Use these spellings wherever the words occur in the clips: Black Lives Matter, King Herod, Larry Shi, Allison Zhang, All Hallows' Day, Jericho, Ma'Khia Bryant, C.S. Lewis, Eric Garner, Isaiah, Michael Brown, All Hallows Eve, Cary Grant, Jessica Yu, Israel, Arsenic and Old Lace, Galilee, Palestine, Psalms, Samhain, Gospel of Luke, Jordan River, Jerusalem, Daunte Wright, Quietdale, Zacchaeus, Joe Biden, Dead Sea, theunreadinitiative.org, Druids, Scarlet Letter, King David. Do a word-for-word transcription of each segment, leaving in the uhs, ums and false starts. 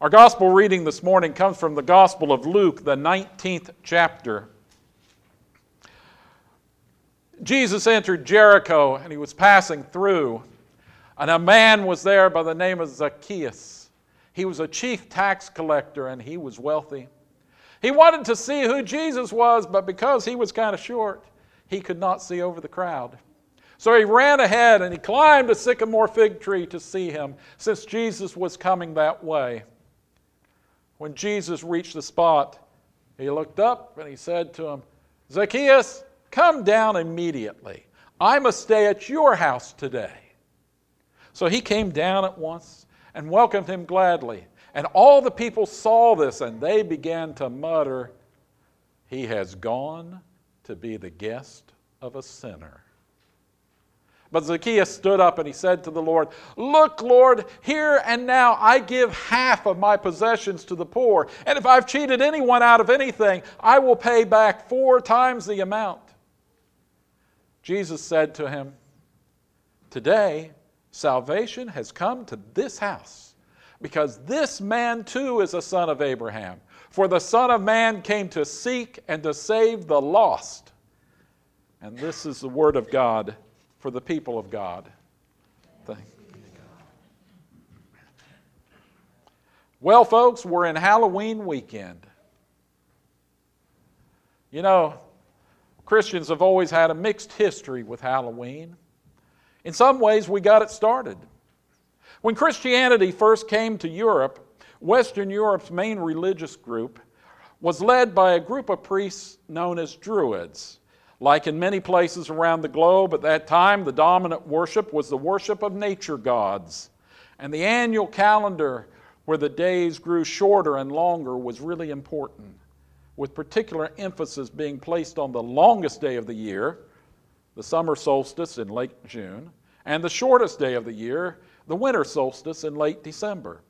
Our gospel reading this morning comes from the Gospel of Luke, the nineteenth chapter. Jesus entered Jericho, and he was passing through, and a man was there by the name of Zacchaeus. He was a chief tax collector, and he was wealthy. He wanted to see who Jesus was, but because he was kind of short, he could not see over the crowd. So he ran ahead, and he climbed a sycamore fig tree to see him, since Jesus was coming that way. When Jesus reached the spot, he looked up and he said to him, "Zacchaeus, come down immediately. I must stay at your house today." So he came down at once and welcomed him gladly. And all the people saw this, and they began to mutter, "He has gone to be the guest of a sinner." But Zacchaeus stood up and he said to the Lord, "Look, Lord, here and now I give half of my possessions to the poor, and if I've cheated anyone out of anything, I will pay back four times the amount." Jesus said to him, "Today salvation has come to this house, because this man too is a son of Abraham. For the Son of Man came to seek and to save the lost." And this is the word of God for the people of God. Thank you, God. Well, folks, we're in Halloween weekend. You know, Christians have always had a mixed history with Halloween. In some ways, we got it started. When Christianity first came to Europe, Western Europe's main religious group was led by a group of priests known as Druids. Like in many places around the globe at that time, the dominant worship was the worship of nature gods. And the annual calendar, where the days grew shorter and longer, was really important, with particular emphasis being placed on the longest day of the year, the summer solstice in late June, and the shortest day of the year, the winter solstice in late December.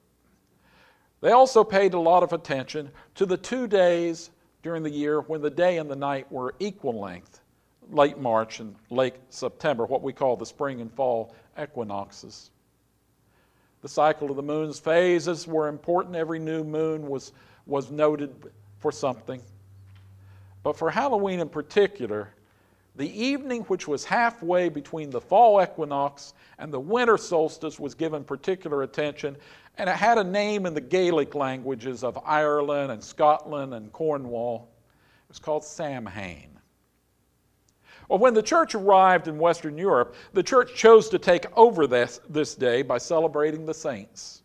They also paid a lot of attention to the two days during the year when the day and the night were equal length, late March and late September, what we call the spring and fall equinoxes. The cycle of the moon's phases were important. Every new moon was, was noted for something. But for Halloween in particular, the evening which was halfway between the fall equinox and the winter solstice was given particular attention, and it had a name in the Gaelic languages of Ireland and Scotland and Cornwall. It was called Samhain. Well, when the church arrived in Western Europe, the church chose to take over this, this day by celebrating the saints.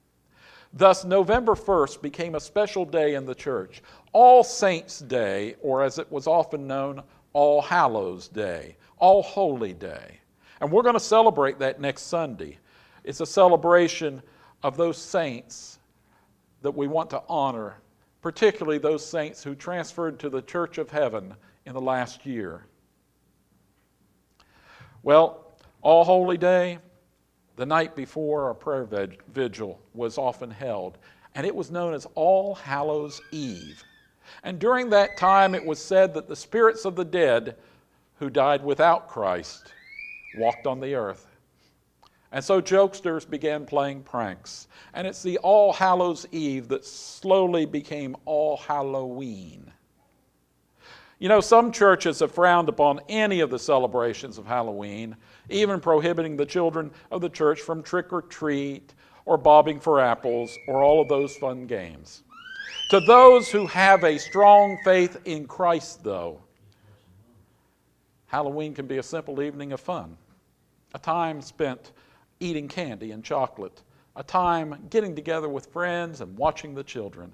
Thus, November first became a special day in the church, All Saints' Day, or as it was often known, All Hallows' Day, All Holy Day. And we're going to celebrate that next Sunday. It's a celebration of those saints that we want to honor, particularly those saints who transferred to the Church of Heaven in the last year. Well, All Holy Day, the night before, a prayer vigil was often held, and it was known as All Hallows' Eve. And during that time, it was said that the spirits of the dead who died without Christ walked on the earth. And so jokesters began playing pranks. And it's the All Hallows' Eve that slowly became All Halloween. You know, some churches have frowned upon any of the celebrations of Halloween, even prohibiting the children of the church from trick-or-treat or bobbing for apples or all of those fun games. To those who have a strong faith in Christ, though, Halloween can be a simple evening of fun, a time spent eating candy and chocolate, a time getting together with friends and watching the children.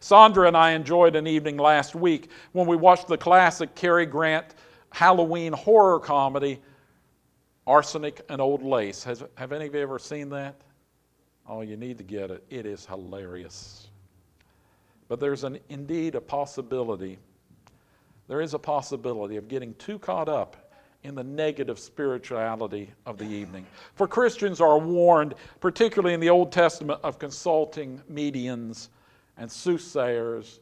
Sandra and I enjoyed an evening last week when we watched the classic Cary Grant Halloween horror comedy, Arsenic and Old Lace. Has, have any of you ever seen that? Oh, you need to get it. It is hilarious. But there's an, indeed a possibility, there is a possibility of getting too caught up in the negative spirituality of the evening. For Christians are warned, particularly in the Old Testament, of consulting mediums and soothsayers,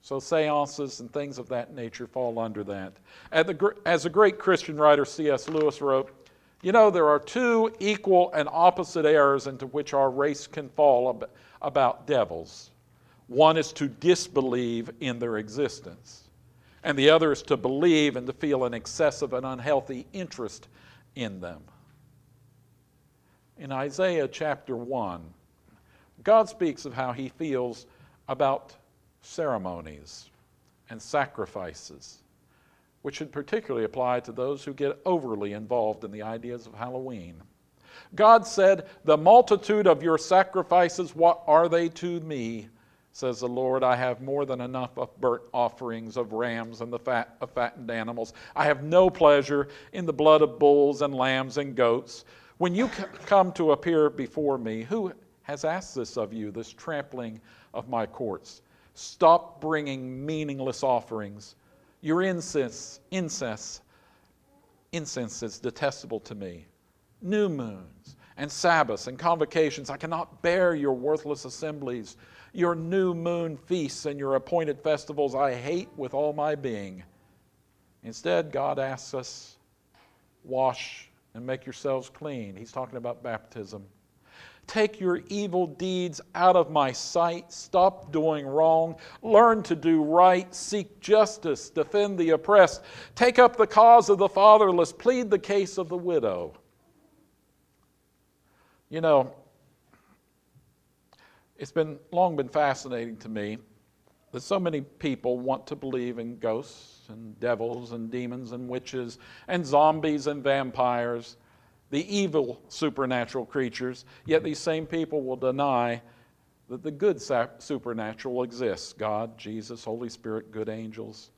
so seances and things of that nature fall under that. As the great Christian writer C S Lewis wrote, you know, there are two equal and opposite errors into which our race can fall about devils. One is to disbelieve in their existence, and the other is to believe and to feel an excessive and unhealthy interest in them. In Isaiah chapter one, God speaks of how he feels about ceremonies and sacrifices, which should particularly apply to those who get overly involved in the ideas of Halloween. God said, "The multitude of your sacrifices, what are they to me? Says the Lord, I have more than enough of burnt offerings of rams and the fat of fattened animals. I have no pleasure in the blood of bulls and lambs and goats. When you come to appear before me, who has asked this of you, this trampling of my courts? Stop bringing meaningless offerings. Your incense, incense, incense is detestable to me. New moons and Sabbaths and convocations, I cannot bear your worthless assemblies. Your new moon feasts and your appointed festivals I hate with all my being." Instead, God asks us, wash and make yourselves clean. He's talking about baptism. Take your evil deeds out of my sight. Stop doing wrong. Learn to do right. Seek justice. Defend the oppressed. Take up the cause of the fatherless. Plead the case of the widow. You know, it's been long been fascinating to me that so many people want to believe in ghosts and devils and demons and witches and zombies and vampires, the evil supernatural creatures, yet these same people will deny that the good supernatural exists, God, Jesus, Holy Spirit, good angels.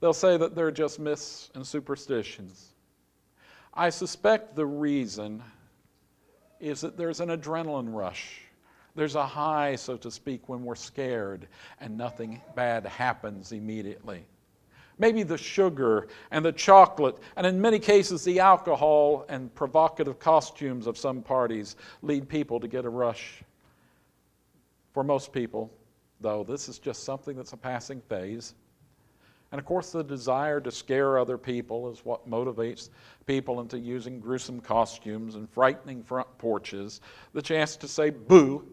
They'll say that they're just myths and superstitions. I suspect the reason is that there's an adrenaline rush. There's a high, so to speak, when we're scared and nothing bad happens immediately. Maybe the sugar and the chocolate, and in many cases the alcohol and provocative costumes of some parties lead people to get a rush. For most people, though, this is just something that's a passing phase. And of course, the desire to scare other people is what motivates people into using gruesome costumes and frightening front porches, the chance to say boo,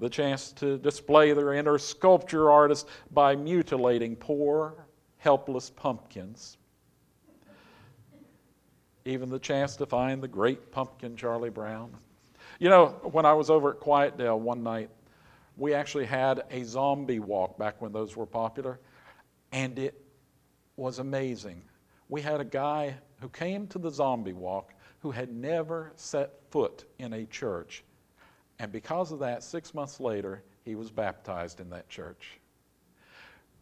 the chance to display their inner sculpture artist by mutilating poor, helpless pumpkins. Even the chance to find the great pumpkin Charlie Brown. You know, when I was over at Quietdale one night, we actually had a zombie walk back when those were popular, and it was amazing. We had a guy who came to the zombie walk who had never set foot in a church, and because of that, six months later, he was baptized in that church.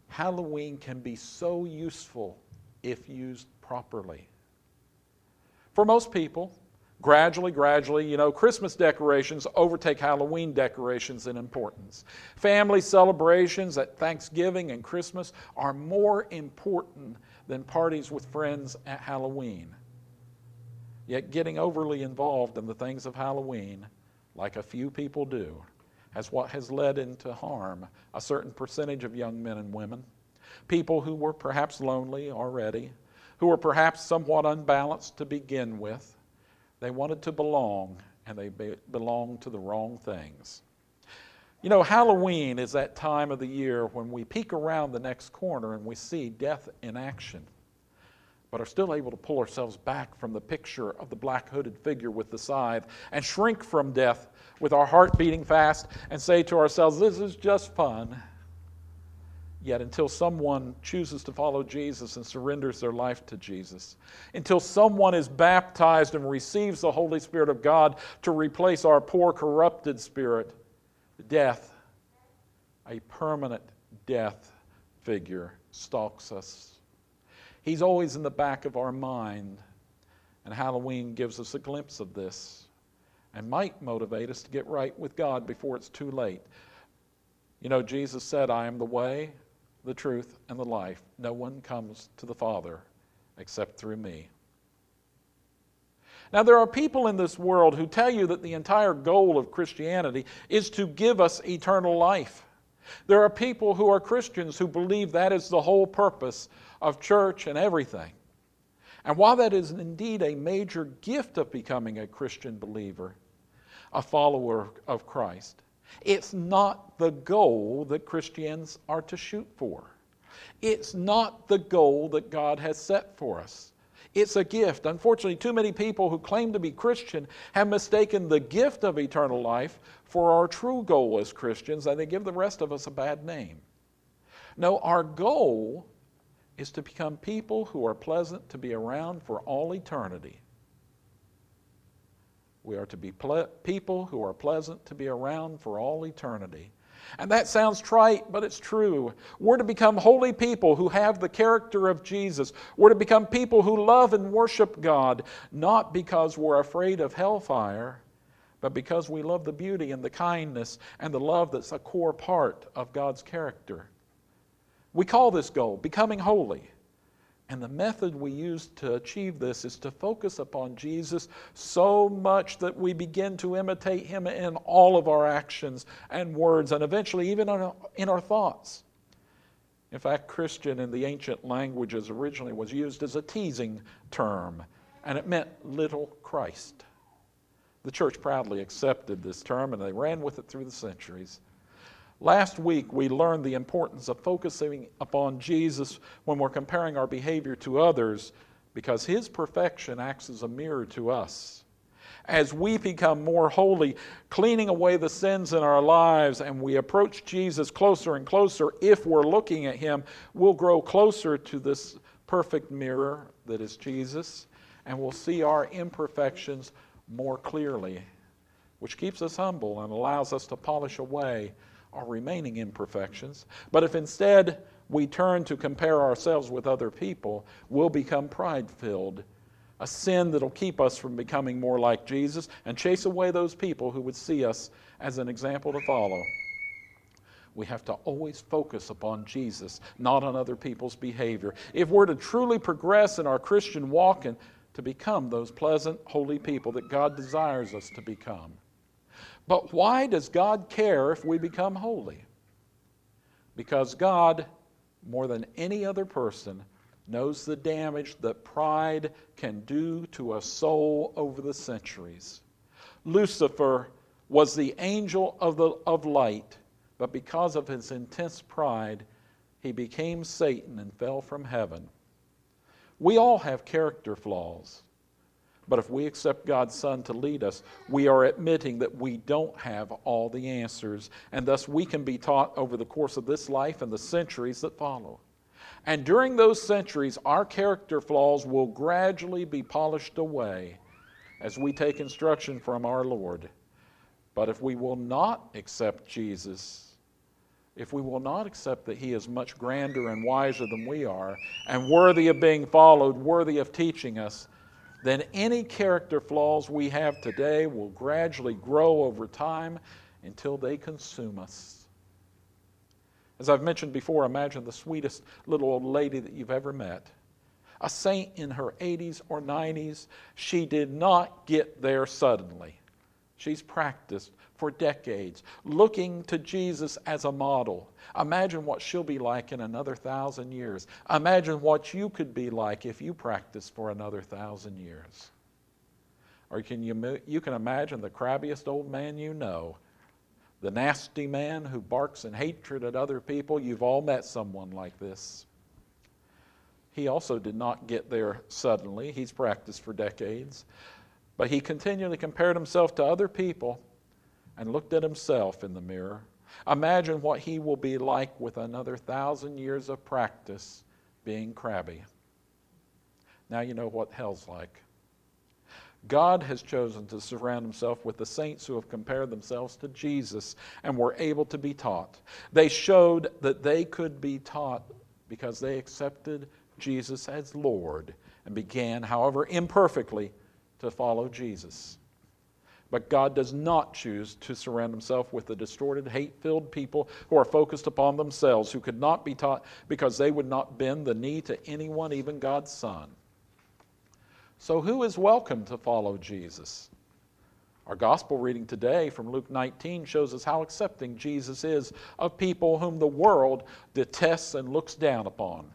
Halloween can be so useful if used properly. For most people, gradually, gradually, you know, Christmas decorations overtake Halloween decorations in importance. Family celebrations at Thanksgiving and Christmas are more important than parties with friends at Halloween. Yet getting overly involved in the things of Halloween, like a few people do, as what has led into harm a certain percentage of young men and women, people who were perhaps lonely already, who were perhaps somewhat unbalanced to begin with, They wanted to belong, and they be- belonged to the wrong things. You know, Halloween is that time of the year when we peek around the next corner and we see death in action, but are still able to pull ourselves back from the picture of the black hooded figure with the scythe and shrink from death with our heart beating fast and say to ourselves, this is just fun. Yet until someone chooses to follow Jesus and surrenders their life to Jesus, until someone is baptized and receives the Holy Spirit of God to replace our poor, corrupted spirit, death, a permanent death figure, stalks us. He's always in the back of our mind, and Halloween gives us a glimpse of this and might motivate us to get right with God before it's too late. You know, Jesus said, I am the way, the truth, and the life. No one comes to the Father except through me. Now, there are people in this world who tell you that the entire goal of Christianity is to give us eternal life. There are people who are Christians who believe that is the whole purpose of church and everything. And while that is indeed a major gift of becoming a Christian believer, a follower of Christ, it's not the goal that Christians are to shoot for. It's not the goal that God has set for us. It's a gift. Unfortunately, too many people who claim to be Christian have mistaken the gift of eternal life for our true goal as Christians, and they give the rest of us a bad name. No, our goal is to become people who are pleasant to be around for all eternity. We are to be ple- people who are pleasant to be around for all eternity. And that sounds trite, but it's true. We're to become holy people who have the character of Jesus. We're to become people who love and worship God, not because we're afraid of hellfire, but because we love the beauty and the kindness and the love that's a core part of God's character. We call this goal becoming holy. And the method we use to achieve this is to focus upon Jesus so much that we begin to imitate Him in all of our actions and words, and eventually even in our thoughts. In fact, Christian in the ancient languages originally was used as a teasing term, and it meant little Christ. The church proudly accepted this term, and they ran with it through the centuries. Last week, we learned the importance of focusing upon Jesus when we're comparing our behavior to others, because His perfection acts as a mirror to us. As we become more holy, cleaning away the sins in our lives, and we approach Jesus closer and closer, if we're looking at Him, we'll grow closer to this perfect mirror that is Jesus, and we'll see our imperfections more clearly, which keeps us humble and allows us to polish away our remaining imperfections. But if instead we turn to compare ourselves with other people, we'll become pride-filled, a sin that'll keep us from becoming more like Jesus and chase away those people who would see us as an example to follow. We have to always focus upon Jesus, not on other people's behavior, if we're to truly progress in our Christian walk and to become those pleasant, holy people that God desires us to become. But why does God care if we become holy? Because God, more than any other person, knows the damage that pride can do to a soul over the centuries. Lucifer was the angel of, the, of light, but because of his intense pride, he became Satan and fell from heaven. We all have character flaws. But if we accept God's Son to lead us, we are admitting that we don't have all the answers, and thus we can be taught over the course of this life and the centuries that follow. And during those centuries, our character flaws will gradually be polished away as we take instruction from our Lord. But if we will not accept Jesus, if we will not accept that He is much grander and wiser than we are, and worthy of being followed, worthy of teaching us, then any character flaws we have today will gradually grow over time until they consume us. As I've mentioned before, imagine the sweetest little old lady that you've ever met. A saint in her eighties or nineties, she did not get there suddenly. She's practiced for decades, looking to Jesus as a model. Imagine what she'll be like in another thousand years. Imagine what you could be like if you practiced for another thousand years. or can you, you can imagine the crabbiest old man you know, the nasty man who barks in hatred at other people. You've all met someone like this. He also did not get there suddenly. He's practiced for decades. But he continually compared himself to other people and looked at himself in the mirror. Imagine what he will be like with another thousand years of practice being crabby. Now you know what hell's like. God has chosen to surround himself with the saints who have compared themselves to Jesus and were able to be taught. They showed that they could be taught because they accepted Jesus as Lord and began, however imperfectly, to follow Jesus. But God does not choose to surround himself with the distorted, hate-filled people who are focused upon themselves, who could not be taught because they would not bend the knee to anyone, even God's Son. So who is welcome to follow Jesus? Our gospel reading today from Luke nineteen shows us how accepting Jesus is of people whom the world detests and looks down upon.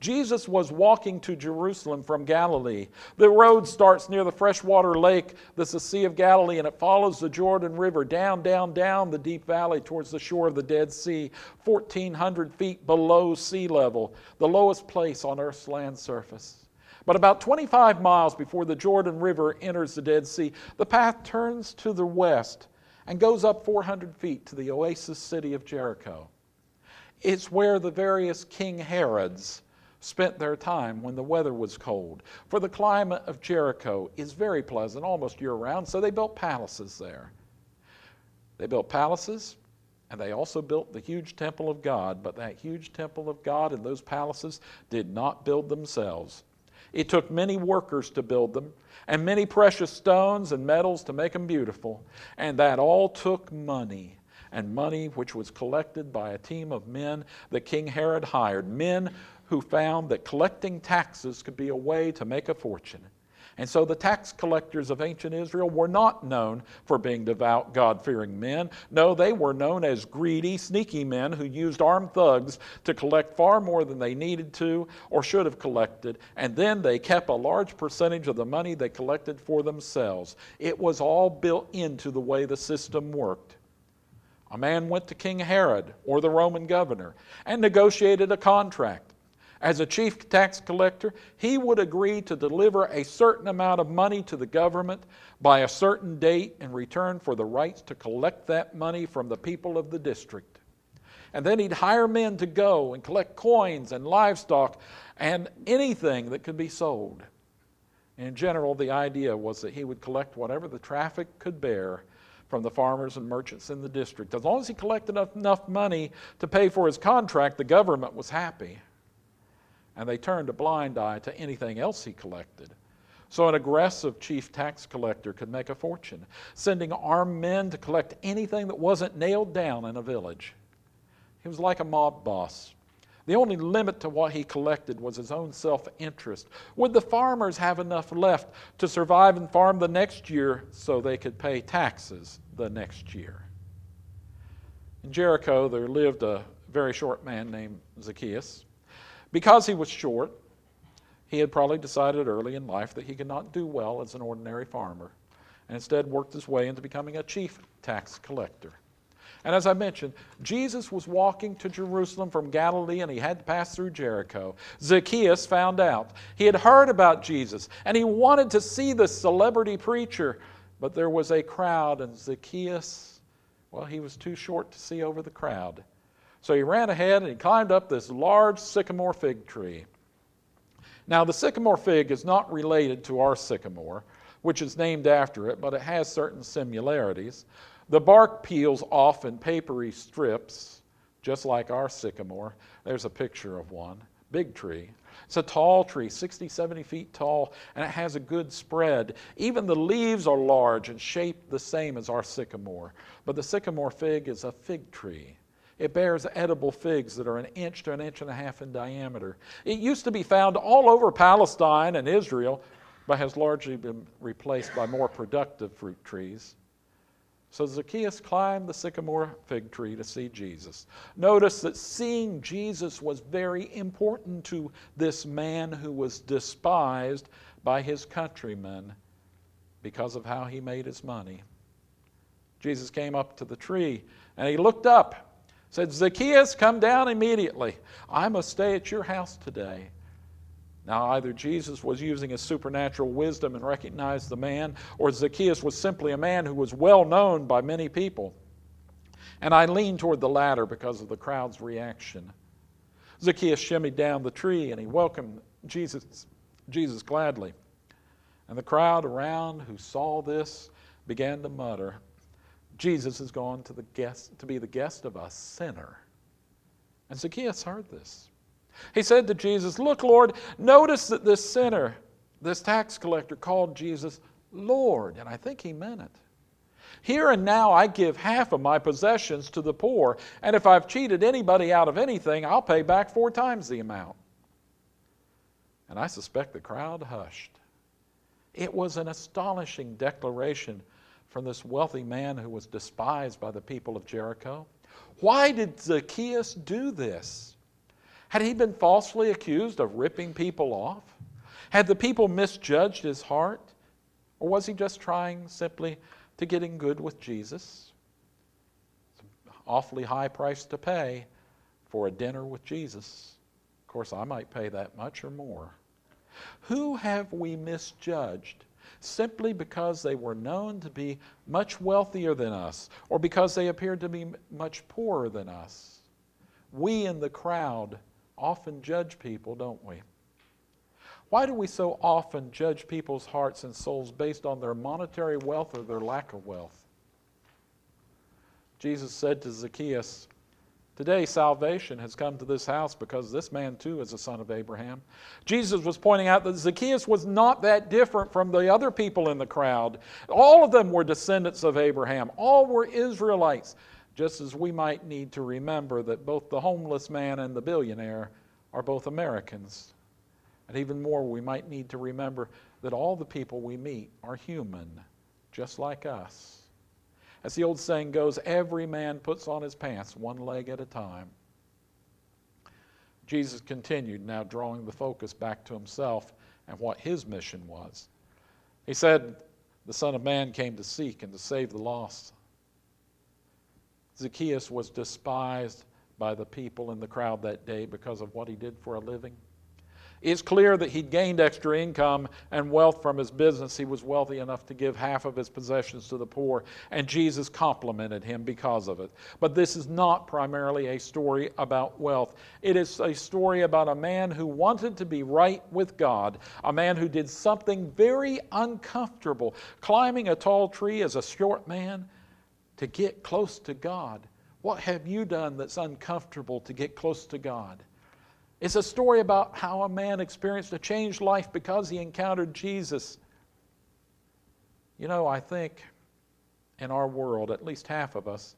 Jesus was walking to Jerusalem from Galilee. The road starts near the freshwater lake, that's the Sea of Galilee, and it follows the Jordan River down, down, down the deep valley towards the shore of the Dead Sea, fourteen hundred feet below sea level, the lowest place on Earth's land surface. But about twenty-five miles before the Jordan River enters the Dead Sea, the path turns to the west and goes up four hundred feet to the oasis city of Jericho. It's where the various King Herods spent their time when the weather was cold. For the climate of Jericho is very pleasant almost year-round, so they built palaces there. They built palaces, and they also built the huge temple of God, but that huge temple of God and those palaces did not build themselves. It took many workers to build them, and many precious stones and metals to make them beautiful, and that all took money. And money which was collected by a team of men that King Herod hired, men who found that collecting taxes could be a way to make a fortune. And so the tax collectors of ancient Israel were not known for being devout, God-fearing men. No, they were known as greedy, sneaky men who used armed thugs to collect far more than they needed to or should have collected, and then they kept a large percentage of the money they collected for themselves. It was all built into the way the system worked. A man went to King Herod, or the Roman governor, and negotiated a contract. As a chief tax collector, he would agree to deliver a certain amount of money to the government by a certain date in return for the rights to collect that money from the people of the district. And then he'd hire men to go and collect coins and livestock and anything that could be sold. In general, the idea was that he would collect whatever the traffic could bear from the farmers and merchants in the district. As long as he collected enough money to pay for his contract, the government was happy. And they turned a blind eye to anything else he collected. So an aggressive chief tax collector could make a fortune, sending armed men to collect anything that wasn't nailed down in a village. He was like a mob boss. The only limit to what he collected was his own self-interest. Would the farmers have enough left to survive and farm the next year so they could pay taxes the next year? In Jericho, there lived a very short man named Zacchaeus. Because he was short, he had probably decided early in life that he could not do well as an ordinary farmer, and instead worked his way into becoming a chief tax collector. And as I mentioned, Jesus was walking to Jerusalem from Galilee, and he had to pass through Jericho. Zacchaeus found out. He had heard about Jesus, and he wanted to see this celebrity preacher, but there was a crowd, and Zacchaeus, well, he was too short to see over the crowd. So he ran ahead and he climbed up this large sycamore fig tree. Now the sycamore fig is not related to our sycamore, which is named after it, but it has certain similarities. The bark peels off in papery strips, just like our sycamore. There's a picture of one, big tree. It's a tall tree, sixty, seventy feet tall, and it has a good spread. Even the leaves are large and shaped the same as our sycamore. But the sycamore fig is a fig tree. It bears edible figs that are an inch to an inch and a half in diameter. It used to be found all over Palestine and Israel, but has largely been replaced by more productive fruit trees. So Zacchaeus climbed the sycamore fig tree to see Jesus. Notice that seeing Jesus was very important to this man who was despised by his countrymen because of how he made his money. Jesus came up to the tree and he looked up, said, "Zacchaeus, come down immediately. I must stay at your house today." Now, either Jesus was using his supernatural wisdom and recognized the man, or Zacchaeus was simply a man who was well known by many people. And I lean toward the latter because of the crowd's reaction. Zacchaeus shimmied down the tree and he welcomed Jesus, Jesus gladly. And the crowd around who saw this began to mutter, "Jesus has gone to, the guest, to be the guest of a sinner." And Zacchaeus heard this. He said to Jesus, "Look, Lord, notice that this sinner, this tax collector, called Jesus Lord." And I think he meant it. "Here and now I give half of my possessions to the poor, and if I've cheated anybody out of anything, I'll pay back four times the amount." And I suspect the crowd hushed. It was an astonishing declaration from this wealthy man who was despised by the people of Jericho. Why did Zacchaeus do this? Had he been falsely accused of ripping people off? Had the people misjudged his heart? Or was he just trying simply to get in good with Jesus? It's an awfully high price to pay for a dinner with Jesus. Of course, I might pay that much or more. Who have we misjudged simply because they were known to be much wealthier than us, or because they appeared to be much poorer than us? We in the crowd often judge people, don't we? Why do we so often judge people's hearts and souls based on their monetary wealth or their lack of wealth? Jesus said to Zacchaeus, "Today salvation has come to this house because this man too is a son of Abraham." Jesus was pointing out that Zacchaeus was not that different from the other people in the crowd. All of them were descendants of Abraham. All were Israelites. Just as we might need to remember that both the homeless man and the billionaire are both Americans. And even more, we might need to remember that all the people we meet are human, just like us. As the old saying goes, every man puts on his pants one leg at a time. Jesus continued, now drawing the focus back to himself and what his mission was. He said, "The Son of Man came to seek and to save the lost." Zacchaeus was despised by the people in the crowd that day because of what he did for a living. It's clear that he'd gained extra income and wealth from his business. He was wealthy enough to give half of his possessions to the poor, and Jesus complimented him because of it. But this is not primarily a story about wealth. It is a story about a man who wanted to be right with God, a man who did something very uncomfortable. Climbing a tall tree as a short man to get close to God. What have you done that's uncomfortable to get close to God? It's a story about how a man experienced a changed life because he encountered Jesus. You know, I think in our world, at least half of us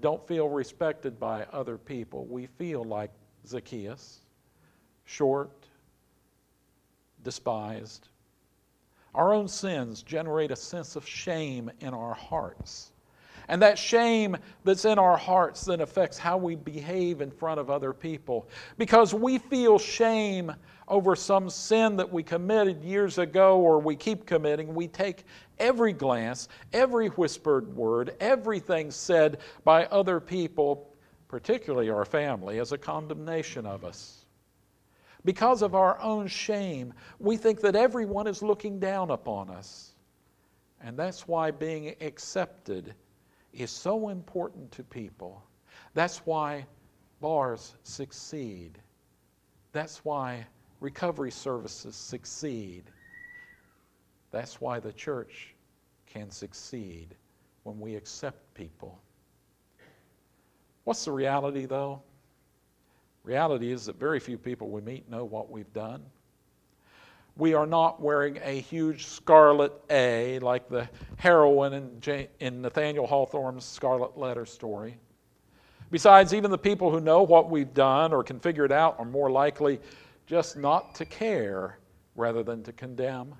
don't feel respected by other people. We feel like Zacchaeus, short, despised. Our own sins generate a sense of shame in our hearts. And that shame that's in our hearts then affects how we behave in front of other people. Because we feel shame over some sin that we committed years ago or we keep committing, we take every glance, every whispered word, everything said by other people, particularly our family, as a condemnation of us. Because of our own shame, we think that everyone is looking down upon us. And that's why being accepted is so important to people. That's why bars succeed. That's why recovery services succeed. That's why the church can succeed, when we accept people. What's the reality, though? Reality is that very few people we meet know what we've done. We are not wearing a huge scarlet A like the heroine in, Jan- in Nathaniel Hawthorne's Scarlet Letter story. Besides, even the people who know what we've done or can figure it out are more likely just not to care rather than to condemn.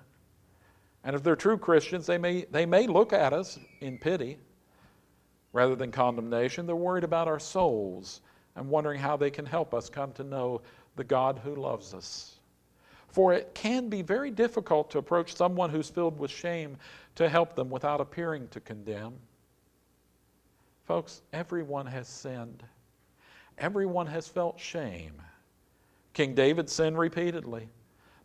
And if they're true Christians, they may, they may look at us in pity rather than condemnation. They're worried about our souls and wondering how they can help us come to know the God who loves us. for it can be very difficult to approach someone who's filled with shame to help them without appearing to condemn. Folks, everyone has sinned. Everyone has felt shame. King David sinned repeatedly,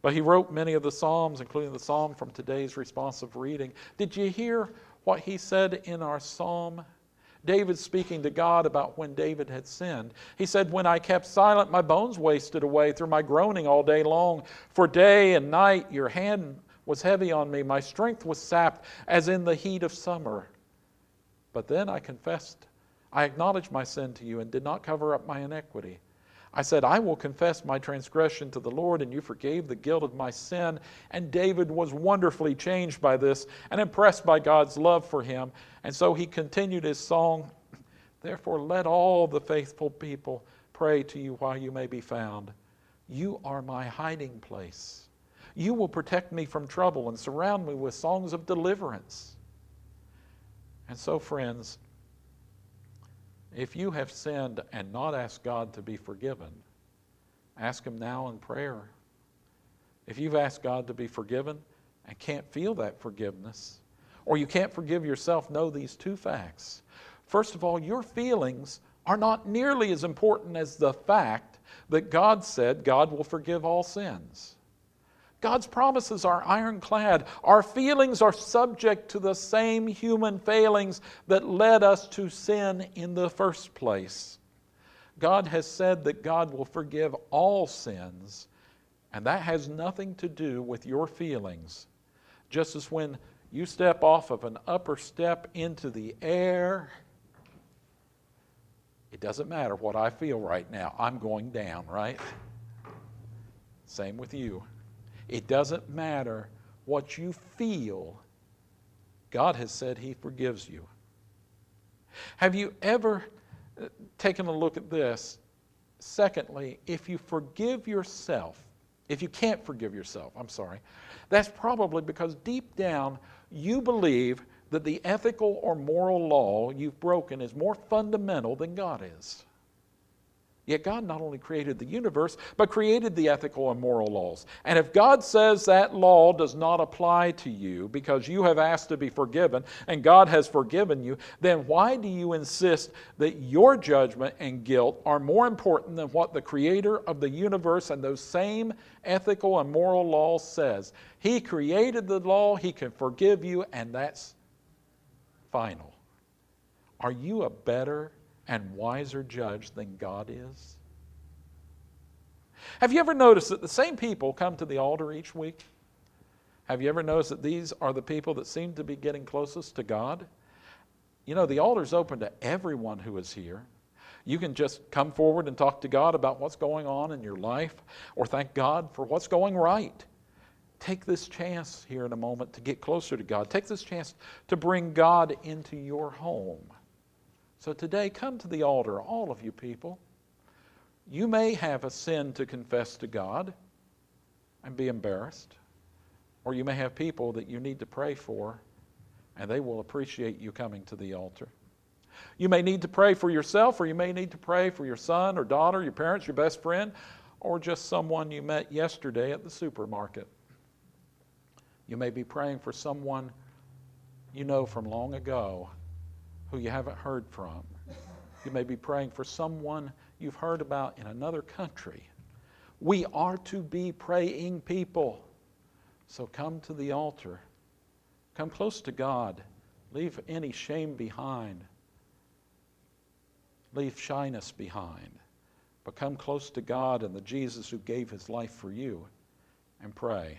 but he wrote many of the Psalms, including the Psalm from today's responsive reading. Did you hear what he said in our Psalm? David speaking to God about when David had sinned. He said, "When I kept silent, my bones wasted away through my groaning all day long. For day and night your hand was heavy on me. My strength was sapped as in the heat of summer. But then I confessed, I acknowledged my sin to you and did not cover up my iniquity. I said, I will confess my transgression to the Lord, and you forgave the guilt of my sin." And David was wonderfully changed by this and impressed by God's love for him. And so he continued his song, "Therefore let all the faithful people pray to you while you may be found. You are my hiding place. You will protect me from trouble and surround me with songs of deliverance." And so, friends, if you have sinned and not asked God to be forgiven, ask Him now in prayer. If you've asked God to be forgiven and can't feel that forgiveness, or you can't forgive yourself, know these two facts. First of all, your feelings are not nearly as important as the fact that God said God will forgive all sins. God's promises are ironclad. Our feelings are subject to the same human failings that led us to sin in the first place. God has said that God will forgive all sins, and that has nothing to do with your feelings. Just as when you step off of an upper step into the air, it doesn't matter what I feel right now. I'm going down, right? Same with you. It doesn't matter what you feel. God has said He forgives you. Have you ever taken a look at this? Secondly, if you forgive yourself, if you can't forgive yourself, I'm sorry, that's probably because deep down you believe that the ethical or moral law you've broken is more fundamental than God is. Yet God not only created the universe, but created the ethical and moral laws. And if God says that law does not apply to you because you have asked to be forgiven and God has forgiven you, then why do you insist that your judgment and guilt are more important than what the Creator of the universe and those same ethical and moral laws says? He created the law, He can forgive you, and that's final. Are you a better and wiser judge than God is? Have you ever noticed that the same people come to the altar each week? Have you ever noticed that these are the people that seem to be getting closest to God? You know, the altar's open to everyone who is here. You can just come forward and talk to God about what's going on in your life, or thank God for what's going right. Take this chance here in a moment to get closer to God. Take this chance to bring God into your home. So today, come to the altar, all of you people. You may have a sin to confess to God and be embarrassed, or you may have people that you need to pray for, and they will appreciate you coming to the altar. You may need to pray for yourself, or you may need to pray for your son or daughter, your parents, your best friend, or just someone you met yesterday at the supermarket. You may be praying for someone you know from long ago who you haven't heard from. You may be praying for someone you've heard about in another country. We are to be praying people. So come to the altar. Come close to God. Leave any shame behind. Leave shyness behind. But come close to God and the Jesus who gave His life for you, and pray.